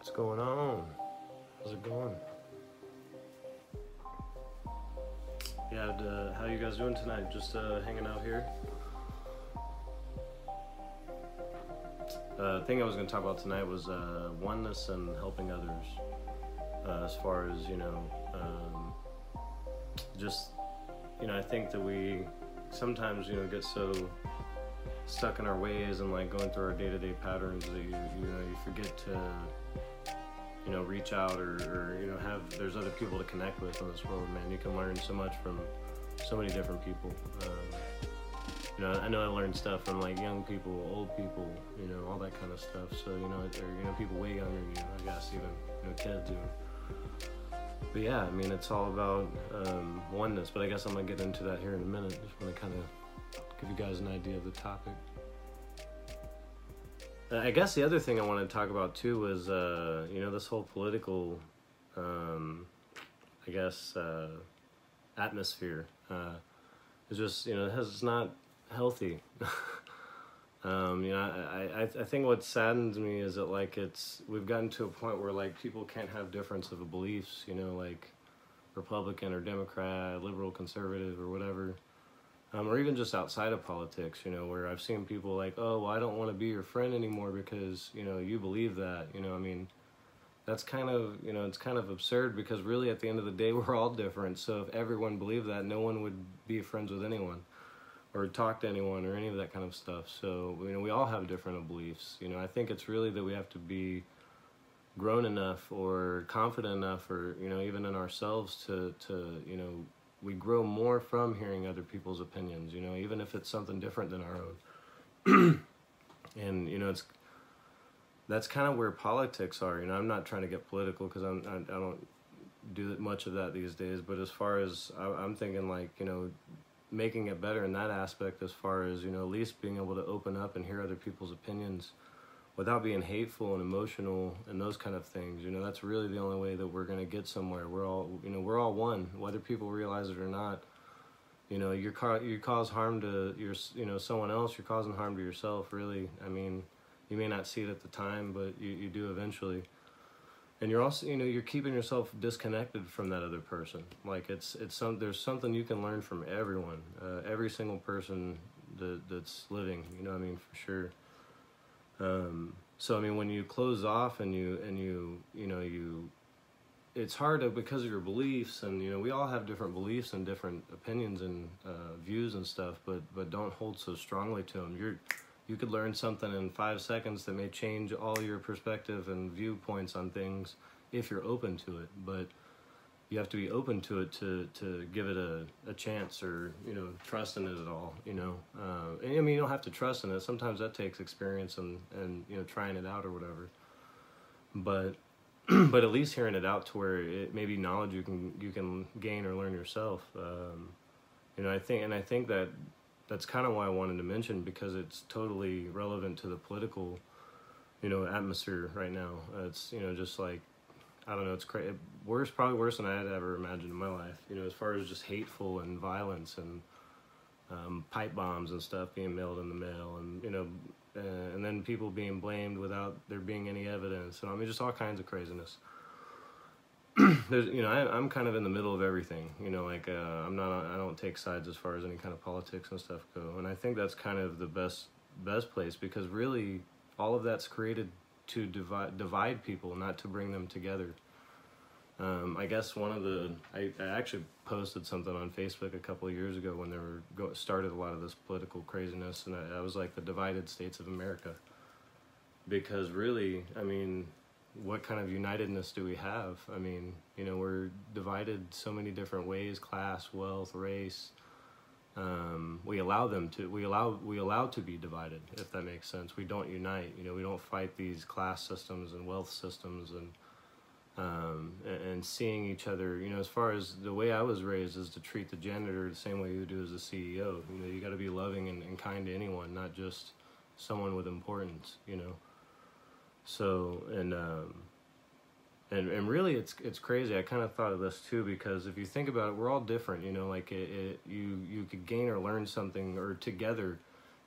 What's going on? How's it going? Yeah, how you guys doing tonight? Just hanging out here. The thing I was going to talk about tonight was oneness and helping others. As far as, you know, just, you know, I think that we sometimes, you know, get so stuck in our ways and like going through our day-to-day patterns that you forget to, you know, reach out or you know, there's other people to connect with in this world, man. You can learn so much from so many different people. You know I learned stuff from like young people, old people, you know, all that kind of stuff. So, you know, there, you know, people way younger than you, I guess, even, you know, kids even. But yeah, I mean, it's all about oneness, but I guess I'm gonna get into that here in a minute. Just wanna kind of give you guys an idea of the topic. I guess the other thing I wanted to talk about too was, you know, this whole political, I guess, atmosphere. It's just, you know, it's not healthy. You know, I think what saddens me is that like we've gotten to a point where like people can't have difference of beliefs, you know, like Republican or Democrat, liberal, conservative or whatever, or even just outside of politics, you know, where I've seen people like, oh, well, I don't want to be your friend anymore because, you know, you believe that, you know, I mean, that's kind of, you know, it's kind of absurd because really at the end of the day, we're all different. So if everyone believed that, no one would be friends with anyone or talk to anyone or any of that kind of stuff. So, you know, we all have different beliefs. You know, I think it's really that we have to be grown enough or confident enough or, you know, even in ourselves to you know, we grow more from hearing other people's opinions, you know, even if it's something different than our own. And, you know, that's kind of where politics are. You know, I'm not trying to get political because I don't do much of that these days. But as far as I'm thinking, like, you know, making it better in that aspect as far as, you know, at least being able to open up and hear other people's opinions without being hateful and emotional and those kind of things. You know, that's really the only way that we're going to get somewhere. We're all, you know, we're all one, whether people realize it or not. You know, you cause harm to your, you know, someone else, you're causing harm to yourself, really. I mean, you may not see it at the time, but you do eventually. And you're also, you know, you're keeping yourself disconnected from that other person. Like there's something you can learn from everyone, every single person that's living. You know what I mean, for sure. So I mean, when you close off and you know, it's hard to, because of your beliefs, and you know, we all have different beliefs and different opinions and views and stuff. But don't hold so strongly to them. You could learn something in 5 seconds that may change all your perspective and viewpoints on things if you're open to it, but you have to be open to it to give it a chance or, you know, trust in it at all, you know. And I mean, you don't have to trust in it. Sometimes that takes experience and you know, trying it out or whatever. But at least hearing it out to where it may be knowledge you can gain or learn yourself. You know, I think that that's kind of why I wanted to mention, because it's totally relevant to the political, you know, atmosphere right now. It's, you know, just like, I don't know, it's crazy. Probably worse than I had ever imagined in my life, you know, as far as just hateful and violence and pipe bombs and stuff being mailed in the mail and, you know, and then people being blamed without there being any evidence. And I mean, just all kinds of craziness. You know, I'm kind of in the middle of everything, you know, like, I don't take sides as far as any kind of politics and stuff go, and I think that's kind of the best place, because really, all of that's created to divide people, not to bring them together. I guess I actually posted something on Facebook a couple of years ago when started a lot of this political craziness, and I was like, the divided states of America, because really, I mean, what kind of unitedness do we have? I mean, you know, we're divided so many different ways: class, wealth, race. We allow to be divided, if that makes sense. We don't unite. You know, we don't fight these class systems and wealth systems and seeing each other. You know, as far as the way I was raised is to treat the janitor the same way you do as the CEO. You know, you got to be loving and kind to anyone, not just someone with importance, you know. So, and really it's crazy. I kind of thought of this too, because if you think about it, we're all different, you know, like you could gain or learn something, or together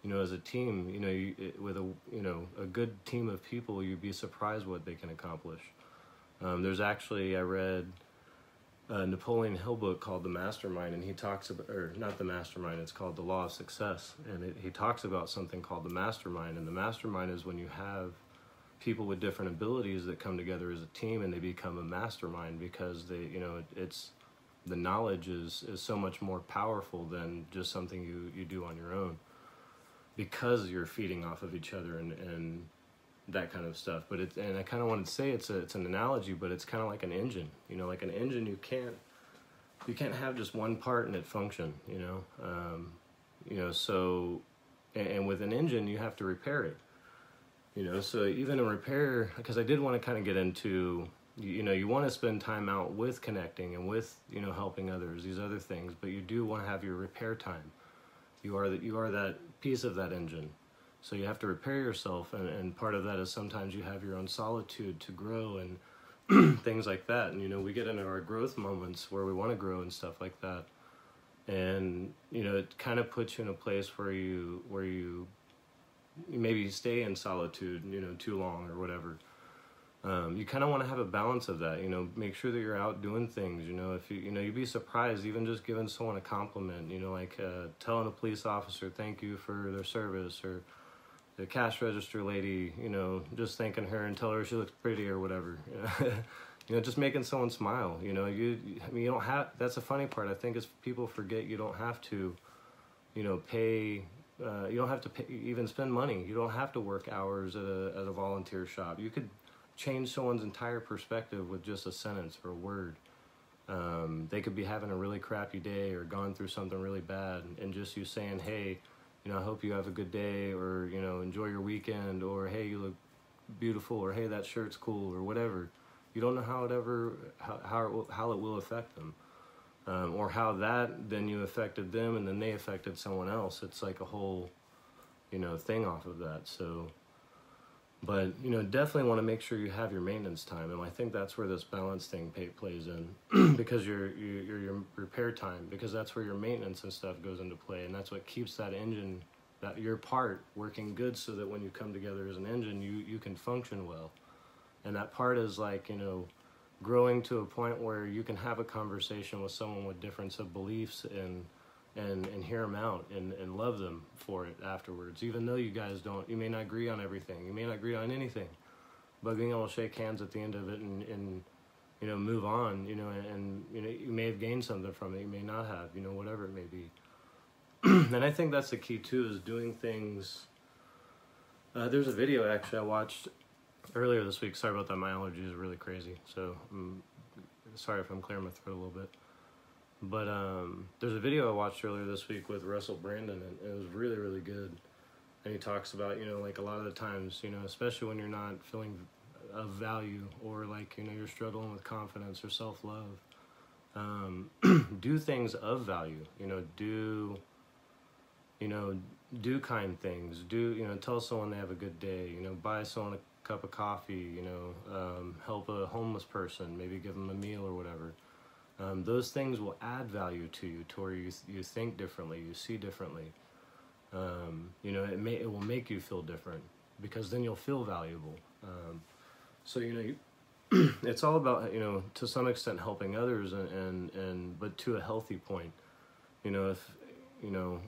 you know, as a team, you know, with a, you know, a good team of people, you'd be surprised what they can accomplish. There's actually, I read a Napoleon Hill book called The Mastermind, and he talks about, or not The Mastermind, it's called The Law of Success. And he talks about something called the mastermind. And the mastermind is when you have people with different abilities that come together as a team and they become a mastermind, because they, you know, it's, the knowledge is so much more powerful than just something you do on your own, because you're feeding off of each other and that kind of stuff. But it's, and I kind of want to say it's an analogy, but it's kind of like an engine, you know, like an engine, you can't have just one part and it function, you know, so, and with an engine, you have to repair it, you know, so even a repair, because I did want to kind of get into, you know, you want to spend time out with connecting and with, you know, helping others, these other things, but you do want to have your repair time. You are that piece of that engine. So you have to repair yourself, and part of that is sometimes you have your own solitude to grow and things like that. And, you know, we get into our growth moments where we want to grow and stuff like that. And, you know, it kind of puts you in a place where you maybe stay in solitude, you know, too long or whatever. You kind of want to have a balance of that, you know, make sure that you're out doing things, you know, if you, you know, you'd be surprised, even just giving someone a compliment, you know, like telling a police officer, thank you for their service, or the cash register lady, you know, just thanking her and telling her she looks pretty or whatever, you know, just making someone smile, you know, I mean, you don't have, that's the funny part, I think, is people forget you don't have to, you know, pay, you don't have to pay, even spend money. You don't have to work hours at a volunteer shop. You could change someone's entire perspective with just a sentence or a word. They could be having a really crappy day or gone through something really bad, and just you saying, hey, you know, I hope you have a good day, or, you know, enjoy your weekend, or hey, you look beautiful, or hey, that shirt's cool, or whatever. You don't know how it will affect them, or how that then you affected them and then they affected someone else. It's like a whole, you know, thing off of that. So, but, you know, definitely want to make sure you have your maintenance time, and I think that's where this balance thing plays in, because your repair time, because that's where your maintenance and stuff goes into play, and that's what keeps that engine, that your part, working good, so that when you come together as an engine, you can function well. And that part is like, you know, growing to a point where you can have a conversation with someone with difference of beliefs and hear them out and love them for it afterwards, even though you guys don't, you may not agree on everything, you may not agree on anything, but being able to shake hands at the end of it and you know, move on, you know, and you know, you may have gained something from it, you may not have, you know, whatever it may be. And I think that's the key too, is doing things. There's a video actually I watched earlier this week, sorry about that, my allergies are really crazy, so I'm sorry if I'm clearing my throat a little bit. But there's a video I watched earlier this week with Russell Brandon, and it was really, really good. And he talks about, you know, like a lot of the times, you know, especially when you're not feeling of value, or like, you know, you're struggling with confidence or self-love, do things of value, you know, do kind things, do, you know, tell someone they have a good day, you know, buy someone a cup of coffee, you know, help a homeless person, maybe give them a meal or whatever. Those things will add value to you, to where you think differently, you see differently. You know, it will make you feel different, because then you'll feel valuable. So, you know, it's all about, you know, to some extent helping others, and but to a healthy point. You know, if you know,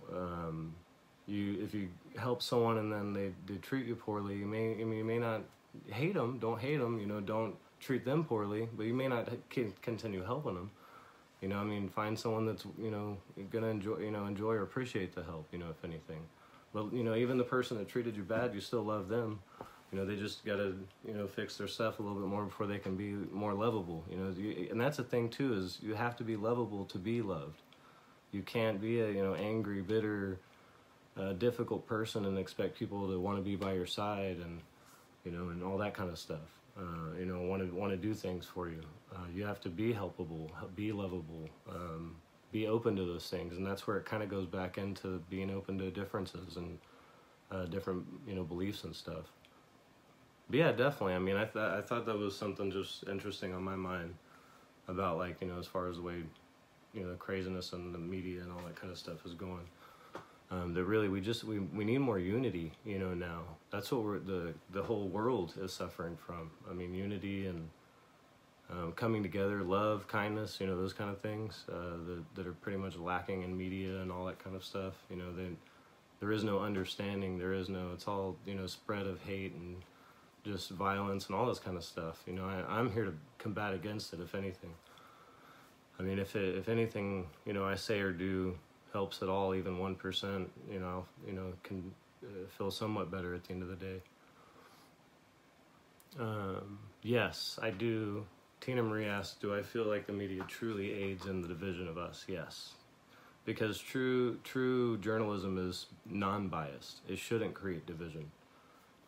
if you help someone and then they treat you poorly, you may not hate them. Don't hate them. You know, don't treat them poorly, but you may not continue helping them. You know, I mean, find someone that's, you know, gonna enjoy or appreciate the help, you know, if anything. But, you know, even the person that treated you bad, you still love them. You know, they just gotta, you know, fix their stuff a little bit more before they can be more lovable. You know, and that's the thing too, is you have to be lovable to be loved. You can't be a, you know, angry, bitter, difficult person and expect people to want to be by your side, and, you know, and all that kind of stuff. You know, want to do things for you. You have to be helpable, be lovable, be open to those things, and that's where it kind of goes back into being open to differences and different, you know, beliefs and stuff. But yeah, definitely. I mean, I thought that was something just interesting on my mind about, like, you know, as far as the way, you know, the craziness and the media and all that kind of stuff is going. That really we need more unity, you know, now. That's what the whole world is suffering from. I mean, unity and coming together, love, kindness, you know, those kind of things that are pretty much lacking in media and all that kind of stuff. You know, there is no understanding, there is no, it's all, you know, spread of hate and just violence and all this kind of stuff. You know, I'm here to combat against it, if anything. I mean, if anything, you know, I say or do helps at all, even 1%, you know, can feel somewhat better at the end of the day. Yes, I do. Tina Marie asks, do I feel like the media truly aids in the division of us? Yes. Because true journalism is non-biased. It shouldn't create division.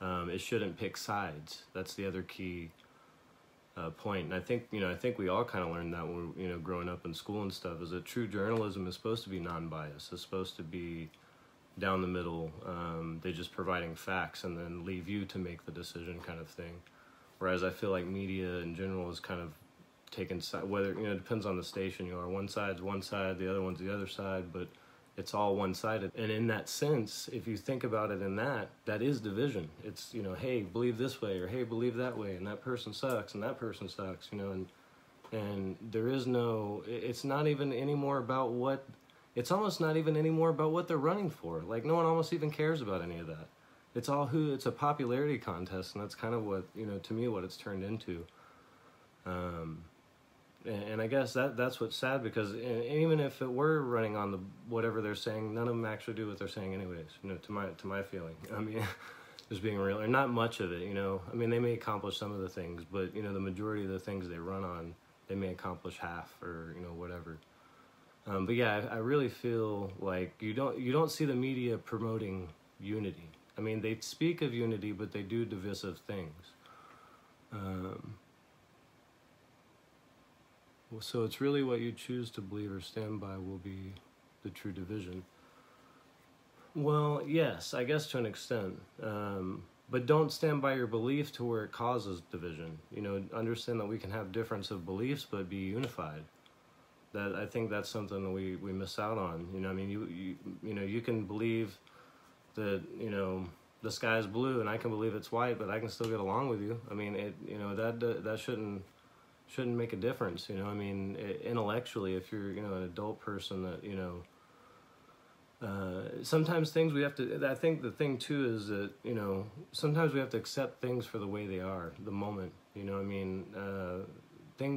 It shouldn't pick sides. That's the other key point. And I think we all kind of learned that when we, you know, growing up in school and stuff, is that true journalism is supposed to be non-biased. It's supposed to be down the middle. They're just providing facts and then leave you to make the decision, kind of thing. Whereas I feel like media in general is kind of taken side, whether, you know, it depends on the station you are. One side's one side, the other one's the other side, but it's all one-sided. And in that sense, if you think about it in that is division. It's, you know, hey, believe this way, or hey, believe that way, and that person sucks, and that person sucks, you know, and there is no, it's not even anymore about what, it's almost not even anymore about what they're running for. Like, no one almost even cares about any of that. It's all who, it's a popularity contest, and that's kind of what, you know, to me, what it's turned into. And I guess that's what's sad, because even if it were running on the whatever they're saying, none of them actually do what they're saying anyways, you know, to my feeling. I mean, just being real, or not much of it, you know. I mean, they may accomplish some of the things, but, you know, the majority of the things they run on, they may accomplish half, or, you know, whatever. But yeah, I really feel like you don't see the media promoting unity. I mean, they speak of unity, but they do divisive things. So it's really what you choose to believe or stand by will be the true division. Well, yes, I guess to an extent. But don't stand by your belief to where it causes division. You know, understand that we can have difference of beliefs, but be unified. That, I think that's something that we miss out on. You know, I mean, you know, you can believe that, you know, the sky is blue and I can believe it's white, but I can still get along with you. I mean, it, you know, that shouldn't make a difference, you know. I mean, intellectually, if you're, you know, an adult person that, you know, sometimes things we have to, I think the thing too is that, you know, sometimes we have to accept things for the way they are, the moment, you know, I mean,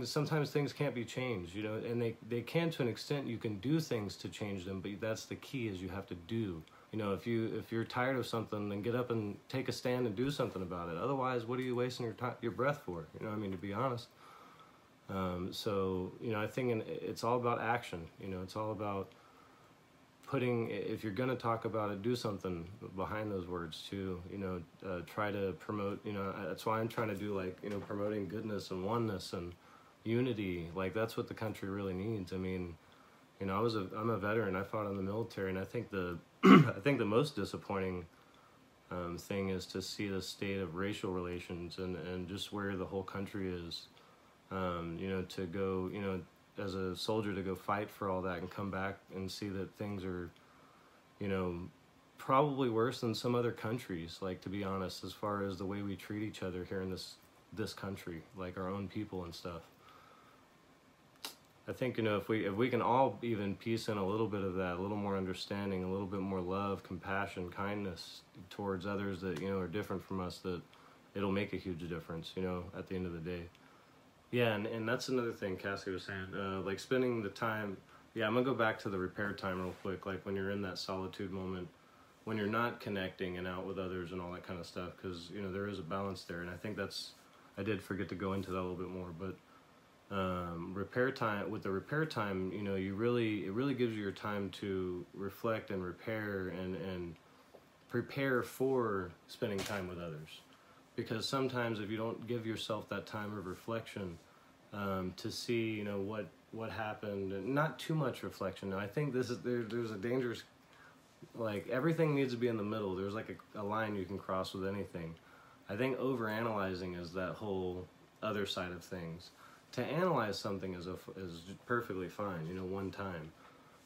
sometimes things can't be changed, you know, and they can to an extent. You can do things to change them, but that's the key, is you have to do, you know, if you're tired of something, then get up and take a stand and do something about it. Otherwise, what are you wasting your breath for? You know, I mean, to be honest. So, you know, I think it's all about action, you know, it's all about putting, if you're going to talk about it, do something behind those words too, you know, try to promote, you know, that's why I'm trying to do, like, you know, promoting goodness and oneness and unity. Like, that's what the country really needs. I mean, you know, I'm a veteran, I fought in the military, and I think I think the most disappointing thing is to see the state of racial relations and just where the whole country is. You know, to go, you know, as a soldier, to go fight for all that and come back and see that things are, you know, probably worse than some other countries, like, to be honest, as far as the way we treat each other here in this country, like our own people and stuff. I think, you know, if we can all even piece in a little bit of that, a little more understanding, a little bit more love, compassion, kindness towards others that, you know, are different from us, that it'll make a huge difference, you know, at the end of the day. Yeah, and that's another thing Cassie was saying, like, spending the time, yeah, I'm going to go back to the repair time real quick, like, when you're in that solitude moment, when you're not connecting and out with others and all that kind of stuff, because, you know, there is a balance there, and I think that's, I did forget to go into that a little bit more, but repair time, with the repair time, you know, it really gives you your time to reflect and repair and prepare for spending time with others. Because sometimes if you don't give yourself that time of reflection to see, you know, what happened, and not too much reflection. Now, I think this is, there's a dangerous, like, everything needs to be in the middle. There's like a line you can cross with anything. I think overanalyzing is that whole other side of things. To analyze something is perfectly fine, you know, one time.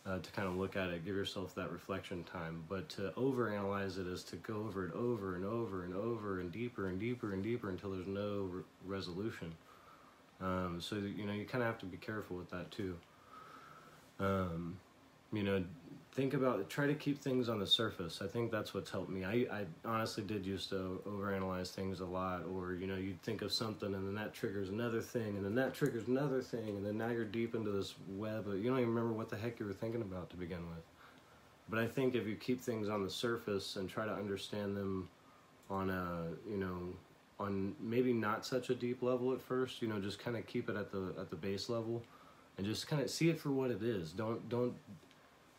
to kind of look at it, give yourself that reflection time. But to overanalyze it is to go over it over and over and over and deeper and deeper and deeper until there's no resolution. So you know, you kind of have to be careful with that too. You know, think about, try to keep things on the surface. I think that's what's helped me. I honestly did used to overanalyze things a lot, or, you know, you'd think of something and then that triggers another thing, and then that triggers another thing, and then now you're deep into this web of, you don't even remember what the heck you were thinking about to begin with. But I think if you keep things on the surface and try to understand them on a, you know, on maybe not such a deep level at first, you know, just kind of keep it at the base level and just kind of see it for what it is. Don't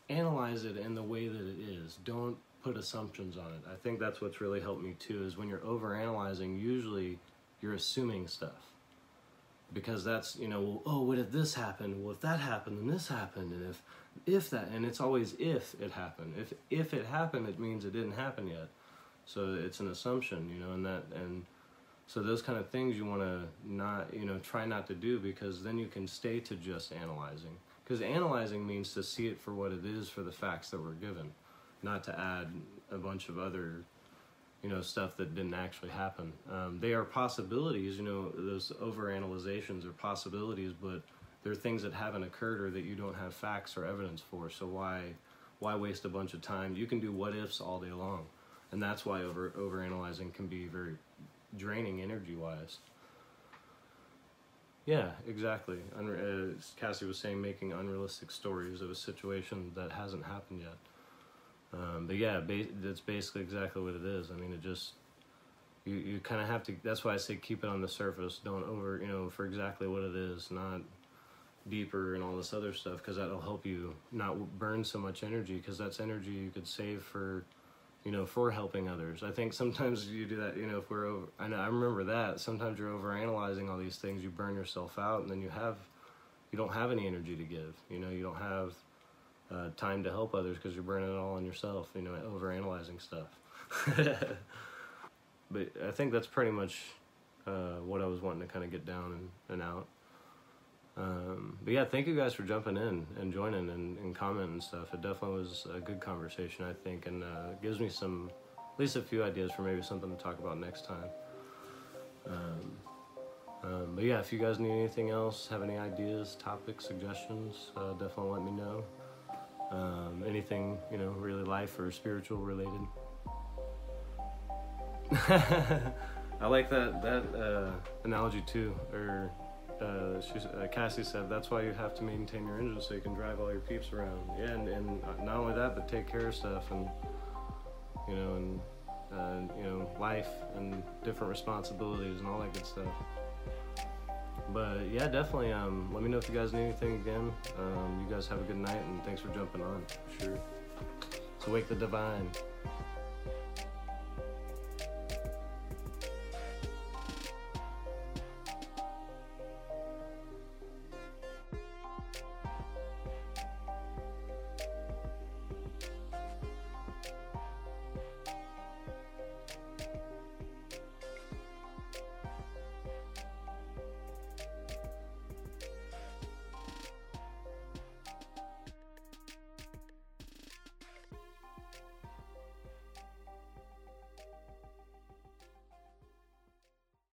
analyze it in the way that it is. Don't put assumptions on it. I think that's what's really helped me too, is when you're overanalyzing, usually you're assuming stuff, because that's, you know, well, oh, what if this happened? Well, if that happened, then this happened, and if that, and it's always if it happened. If it happened, it means it didn't happen yet. So it's an assumption, you know, and so those kind of things you want to not, you know, try not to do, because then you can stay to just analyzing. Because analyzing means to see it for what it is, for the facts that we're given, not to add a bunch of other, you know, stuff that didn't actually happen. They are possibilities, you know, those overanalyzations are possibilities, but they're things that haven't occurred or that you don't have facts or evidence for. So why waste a bunch of time? You can do what ifs all day long, and that's why overanalyzing can be very draining energy-wise. Yeah, exactly. As Cassie was saying, making unrealistic stories of a situation that hasn't happened yet. But yeah, that's basically exactly what it is. I mean, it just, you kind of have to, that's why I say keep it on the surface. Don't over, you know, for exactly what it is, not deeper and all this other stuff, because that'll help you not burn so much energy, because that's energy you could save for, you know, for helping others. I think sometimes you do that, you know, if we're over, I know, I remember that, sometimes you're overanalyzing all these things, you burn yourself out, and then you don't have any energy to give, you know, you don't have time to help others, because you're burning it all on yourself, you know, overanalyzing stuff. But I think that's pretty much what I was wanting to kind of get down and out. But yeah, thank you guys for jumping in and joining and commenting and stuff. It definitely was a good conversation, I think, and gives me some, at least a few ideas for maybe something to talk about next time. But yeah, if you guys need anything else, have any ideas, topics, suggestions, definitely let me know. Anything, you know, really life or spiritual related. I like that analogy too, or Cassie said, that's why you have to maintain your engine, so you can drive all your peeps around. Yeah, and not only that, but take care of stuff, and you know, life and different responsibilities and all that good stuff. But yeah, definitely. Let me know if you guys need anything again. You guys have a good night, and thanks for jumping on. Sure. So wake the divine.